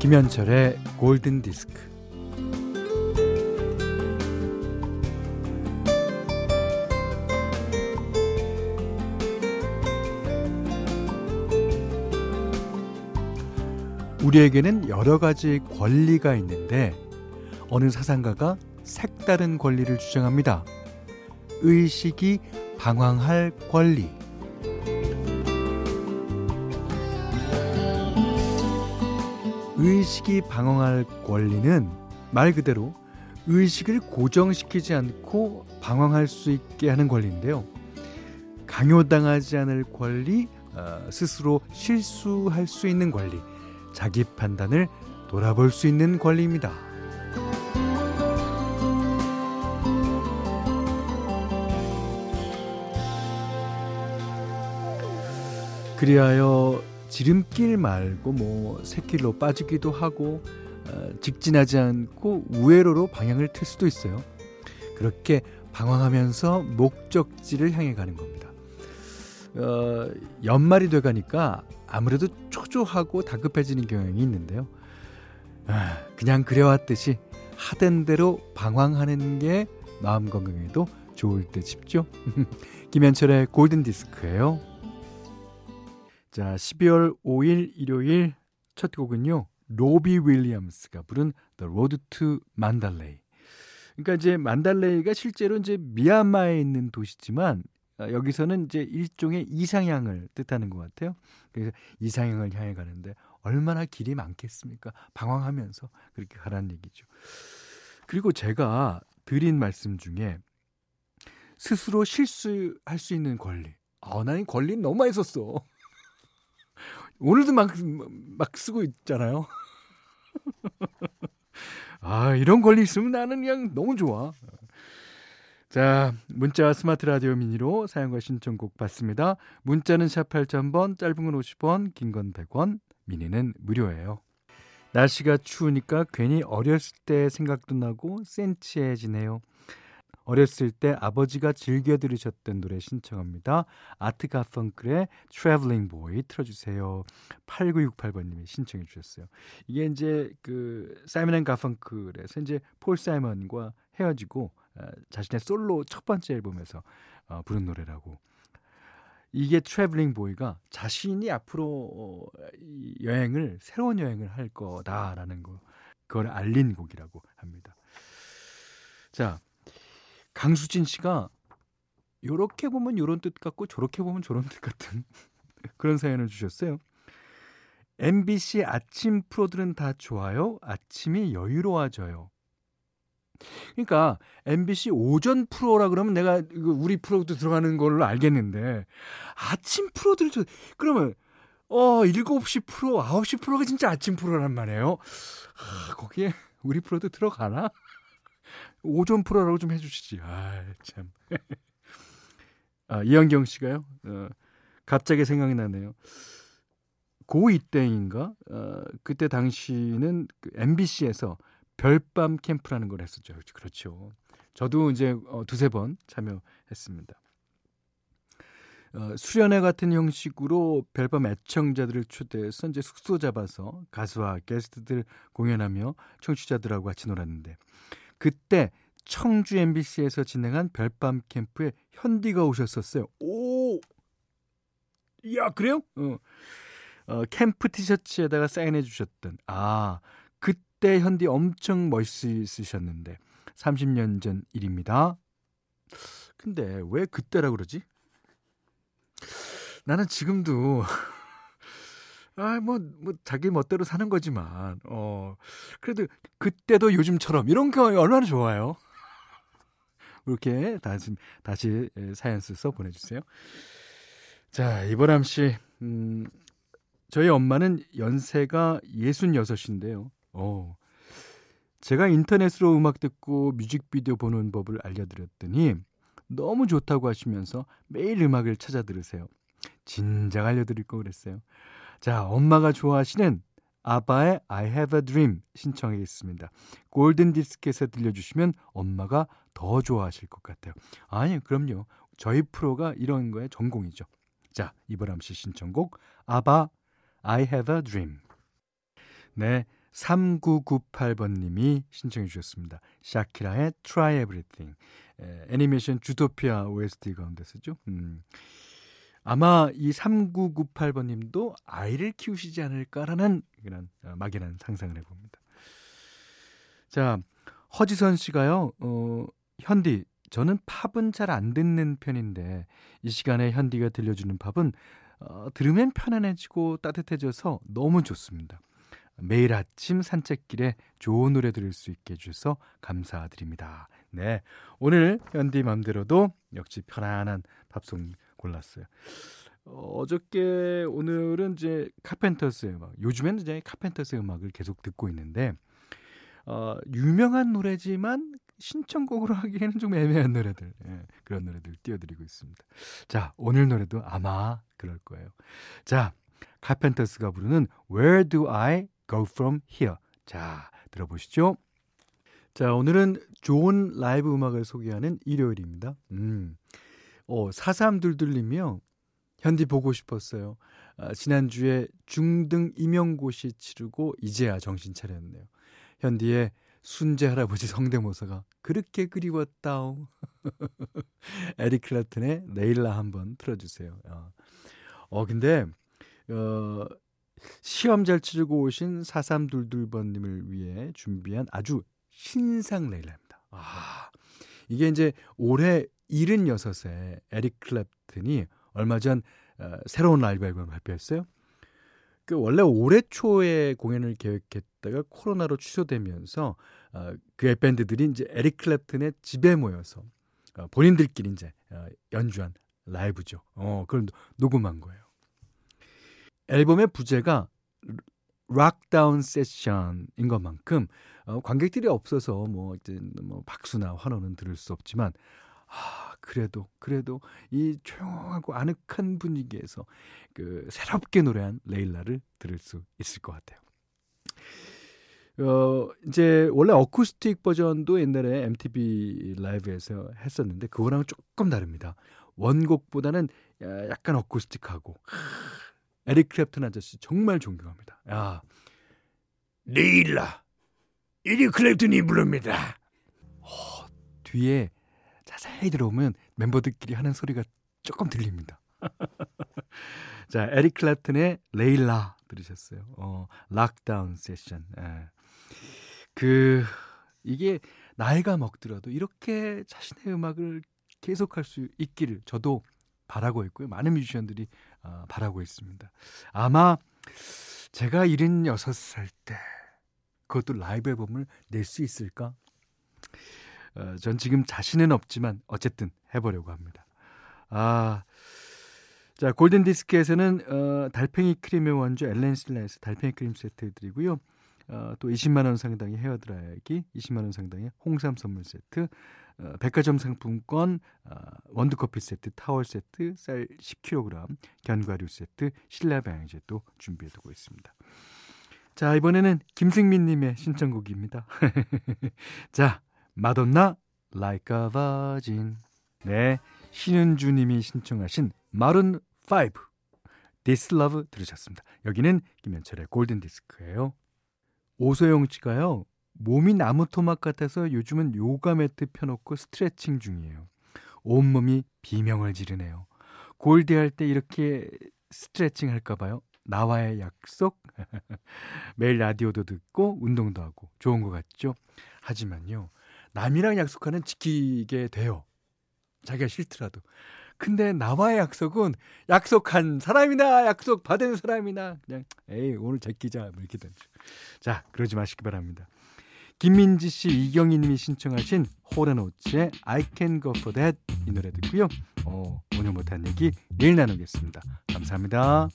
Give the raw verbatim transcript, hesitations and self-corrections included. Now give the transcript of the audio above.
김현철의 골든디스크. 우리에게는 여러 가지 권리가 있는데 어느 사상가가 색다른 권리를 주장합니다. 의식이 방황할 권리. 의식이 방황할 권리는 말 그대로 의식을 고정시키지 않고 방황할 수 있게 하는 권리인데요. 강요당하지 않을 권리, 스스로 실수할 수 있는 권리, 자기 판단을 돌아볼 수 있는 권리입니다. 그리하여 지름길 말고 뭐 새길로 빠지기도 하고 어, 직진하지 않고 우회로로 방향을 틀 수도 있어요. 그렇게 방황하면서 목적지를 향해 가는 겁니다. 어, 연말이 돼가니까 아무래도 초조하고 다급해지는 경향이 있는데요. 아, 그냥 그래왔듯이 하던 대로 방황하는 게 마음 건강에도 좋을 듯 싶죠. 김현철의 골든디스크예요. 자, 십이월 오일 일요일 첫 곡은요, 로비 윌리엄스가 부른 The Road to Mandalay. 그러니까 이제 만달레이가 실제로 이제 미얀마에 있는 도시지만 여기서는 이제 일종의 이상향을 뜻하는 것 같아요. 그래서 이상향을 향해 가는데 얼마나 길이 많겠습니까? 방황하면서 그렇게 가라는 얘기죠. 그리고 제가 드린 말씀 중에 스스로 실수할 수 있는 권리. 아, 난 이 권리는 너무 많이 썼어. 오늘도 막, 막 쓰고 있잖아요. 아, 이런 권리 있으면 나는 그냥 너무 좋아. 자, 문자 스마트 라디오 미니로 사용과 신청곡 받습니다. 문자는 샵 팔천 번, 짧은 건 오십 원, 긴 건 백 원, 미니는 무료예요. 날씨가 추우니까 괜히 어렸을 때 생각도 나고 센치해지네요. 어렸을 때 아버지가 즐겨 들으셨던 노래 신청합니다. 아트 가펑클의 트래블링 보이 틀어주세요. 팔구육팔 번님이 신청해 주셨어요. 이게 이제 그 사이먼 앤 가펑클에서 이제 폴 사이먼과 헤어지고 자신의 솔로 첫 번째 앨범에서 부른 노래라고. 이게 트래블링 보이가 자신이 앞으로 여행을, 새로운 여행을 할 거다라는 거, 그걸 알린 곡이라고 합니다. 자, 강수진 씨가 요렇게 보면 요런 뜻 같고 저렇게 보면 저런 뜻 같은 그런 사연을 주셨어요. 엠비씨 아침 프로들은 다 좋아요. 아침이 여유로워져요. 그러니까 엠비씨 오전 프로라 그러면 내가 우리 프로도 들어가는 걸로 알겠는데 아침 프로들 그러면 어 일곱 시 프로, 아홉 시 프로가 진짜 아침 프로란 말이에요. 아, 거기에 우리 프로도 들어가나? 오전 프로라고 좀 해주시지. 아, 참. 아, 이현경 씨가요? 어, 갑자기 생각이 나네요. 고이 때인가? 어, 그때 당시는 그 엠비씨에서 별밤 캠프라는 걸 했었죠. 그렇죠. 저도 이제 어, 두세 번 참여했습니다. 어, 수련회 같은 형식으로 별밤 애청자들을 초대해서 이제 숙소 잡아서 가수와 게스트들 공연하며 청취자들하고 같이 놀았는데 그때 청주 엠비씨에서 진행한 별밤 캠프에 현디가 오셨었어요. 오! 야, 그래요? 어. 어, 캠프 티셔츠에다가 사인해 주셨던. 아, 그때 현디 엄청 멋있으셨는데. 삼십 년 전 일입니다. 근데 왜 그때라고 그러지? 나는 지금도... 아, 뭐, 뭐, 자기 멋대로 사는 거지만, 어, 그래도 그때도 요즘처럼 이런 경험이 얼마나 좋아요. 이렇게 다시, 다시 사연 써서 보내주세요. 자, 이보람 씨, 음, 저희 엄마는 연세가 예순여섯인데요. 어, 제가 인터넷으로 음악 듣고 뮤직비디오 보는 법을 알려드렸더니 너무 좋다고 하시면서 매일 음악을 찾아 들으세요. 진작 알려드릴 거 그랬어요. 자, 엄마가 좋아하시는 아바의 I have a dream 신청하겠습니다. 골든디스크에서 들려주시면 엄마가 더 좋아하실 것 같아요. 아니, 그럼요. 저희 프로가 이런 거에 전공이죠. 자, 이보람 씨 신청곡 아바 I have a dream. 네, 삼구구팔번님이 신청해 주셨습니다. 샤키라의 Try Everything. 애니메이션 주토피아 오에스티 가운데서죠. 음. 아마 이 삼구구팔번님도 아이를 키우시지 않을까라는 그런 막연한 상상을 해봅니다. 자, 허지선 씨가요. 어, 현디, 저는 팝은 잘 안 듣는 편인데 이 시간에 현디가 들려주는 팝은 어, 들으면 편안해지고 따뜻해져서 너무 좋습니다. 매일 아침 산책길에 좋은 노래 들을 수 있게 해주셔서 감사드립니다. 네, 오늘 현디 맘대로도 역시 편안한 팝송 골랐어요. 어, 어저께 오늘은 이제 카펜터스의 음악, 요즘에는 이제 카펜터스의 음악을 계속 듣고 있는데 어, 유명한 노래지만 신청곡으로 하기에는 좀 애매한 노래들, 예, 그런 노래들 띄워드리고 있습니다. 자, 오늘 노래도 아마 그럴 거예요. 자, 카펜터스가 부르는 Where Do I Go From Here? 자, 들어보시죠. 자, 오늘은 좋은 라이브 음악을 소개하는 일요일입니다. 음. 어, 사삼이이님이요. 현디 보고 싶었어요. 아, 지난주에 중등 임용고시 치르고 이제야 정신 차렸네요. 현디의 순재 할아버지 성대모사가 그렇게 그리웠다옹. 에릭 클랩튼의 레일라 한번 틀어주세요. 어, 어 근데 어, 시험 잘 치르고 오신 사삼이이번님을 위해 준비한 아주 신상 레일라입니다. 아, 이게 이제 올해 일흔여섯에 에릭 클랩튼이 얼마 전 어, 새로운 라이브 앨범을 발표했어요. 그 원래 올해 초에 공연을 계획했다가 코로나로 취소되면서 어, 그의 밴드들이 이제 에릭 클랩튼의 집에 모여서 어, 본인들끼리 이제 어, 연주한 라이브죠. 어, 그걸 녹음한 거예요. 앨범의 부제가 락다운 세션인 것만큼 어, 관객들이 없어서 뭐 이제 뭐 박수나 환호는 들을 수 없지만. 아, 그래도 그래도 이 조용하고 아늑한 분위기에서 그 새롭게 노래한 레일라를 들을 수 있을 것 같아요. 어, 이제 원래 어쿠스틱 버전도 옛날에 엠티비 라이브에서 했었는데 그거랑은 조금 다릅니다. 원곡보다는 약간 어쿠스틱하고. 하, 에릭 클랩튼 아저씨 정말 존경합니다. 야, 레일라, 에릭 클랩튼이 부릅니다. 어, 뒤에 자세히 들어오면 멤버들끼리 하는 소리가 조금 들립니다. 자, 에릭 클랩튼의 레일라 들으셨어요. 어, 락다운 세션. 예. 그 이게 나이가 먹더라도 이렇게 자신의 음악을 계속할 수 있기를 저도 바라고 있고요. 많은 뮤지션들이 어, 바라고 있습니다. 아마 제가 일흔여섯 살 때 그것도 라이브 앨범을 낼 수 있을까? 어, 전 지금 자신은 없지만 어쨌든 해보려고 합니다. 아, 자, 골든디스크에서는 어, 달팽이 크림의 원조 엘렌실라에서 달팽이 크림 세트 드리고요. 어, 또 이십만 원 상당의 헤어드라이기, 이십만 원 상당의 홍삼 선물 세트, 어, 백화점 상품권, 어, 원두커피 세트, 타월 세트, 쌀 십 킬로그램, 견과류 세트, 실내 방향제도 준비해두고 있습니다. 자, 이번에는 김승민님의 신청곡입니다. 자, 마돈나, Like a Virgin. 네, 신은주님이 신청하신 마룬 오, 디스 러브 들으셨습니다. 여기는 김현철의 골든디스크예요. 오소영씨가요, 몸이 나무토막 같아서 요즘은 요가 매트 펴놓고 스트레칭 중이에요. 온몸이 비명을 지르네요. 골디할 때 이렇게 스트레칭 할까봐요. 나와의 약속. 매일 라디오도 듣고 운동도 하고 좋은 것 같죠? 하지만요, 남이랑 약속하는 지키게 돼요. 자기가 싫더라도. 근데 나와의 약속은 약속한 사람이나 약속 받은 사람이나 그냥 에이, 오늘 제끼자 이렇게 되죠. 자, 그러지 마시기 바랍니다. 김민지 씨, 이경희 님이 신청하신 호레노츠의 I Can Go For That 이 노래 듣고요. 어, 오늘 못한 얘기 내일 나누겠습니다. 감사합니다.